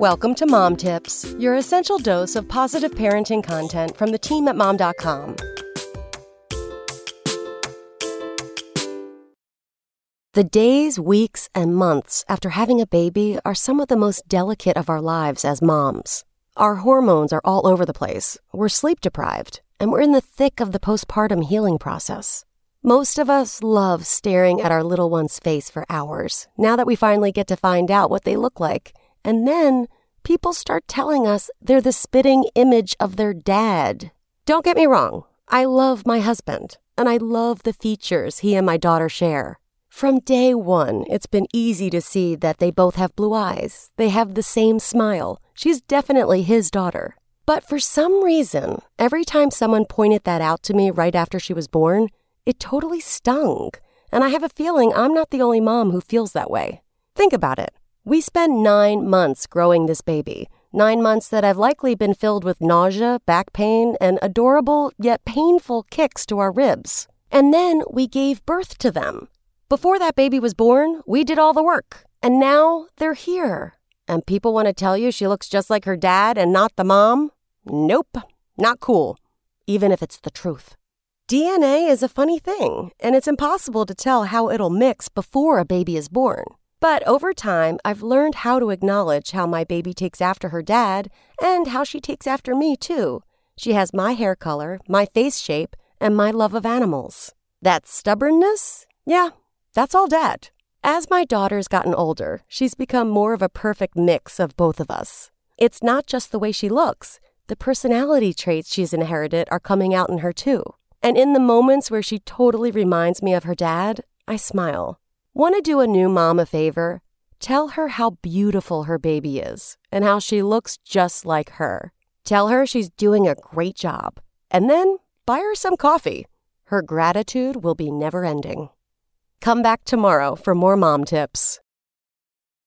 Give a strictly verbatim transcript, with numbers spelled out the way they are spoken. Welcome to Mom Tips, your essential dose of positive parenting content from the team at mom dot com. The days, weeks, and months after having a baby are some of the most delicate of our lives as moms. Our hormones are all over the place, we're sleep deprived, and we're in the thick of the postpartum healing process. Most of us love staring at our little one's face for hours, now that we finally get to find out what they look like. And then people start telling us they're the spitting image of their dad. Don't get me wrong, I love my husband, and I love the features he and my daughter share. From day one, it's been easy to see that they both have blue eyes. They have the same smile. She's definitely his daughter. But for some reason, every time someone pointed that out to me right after she was born, it totally stung. And I have a feeling I'm not the only mom who feels that way. Think about it. We spent nine months growing this baby, nine months that have likely been filled with nausea, back pain, and adorable yet painful kicks to our ribs. And then we gave birth to them. Before that baby was born, we did all the work, and now they're here. And people want to tell you she looks just like her dad and not the mom? Nope, not cool, even if it's the truth. D N A is a funny thing, and it's impossible to tell how it'll mix before a baby is born. But over time, I've learned how to acknowledge how my baby takes after her dad and how she takes after me, too. She has my hair color, my face shape, and my love of animals. That stubbornness? Yeah, that's all dad. As my daughter's gotten older, she's become more of a perfect mix of both of us. It's not just the way she looks. The personality traits she's inherited are coming out in her, too. And in the moments where she totally reminds me of her dad, I smile. Want to do a new mom a favor? Tell her how beautiful her baby is and how she looks just like her. Tell her she's doing a great job. And then buy her some coffee. Her gratitude will be never ending. Come back tomorrow for more mom tips.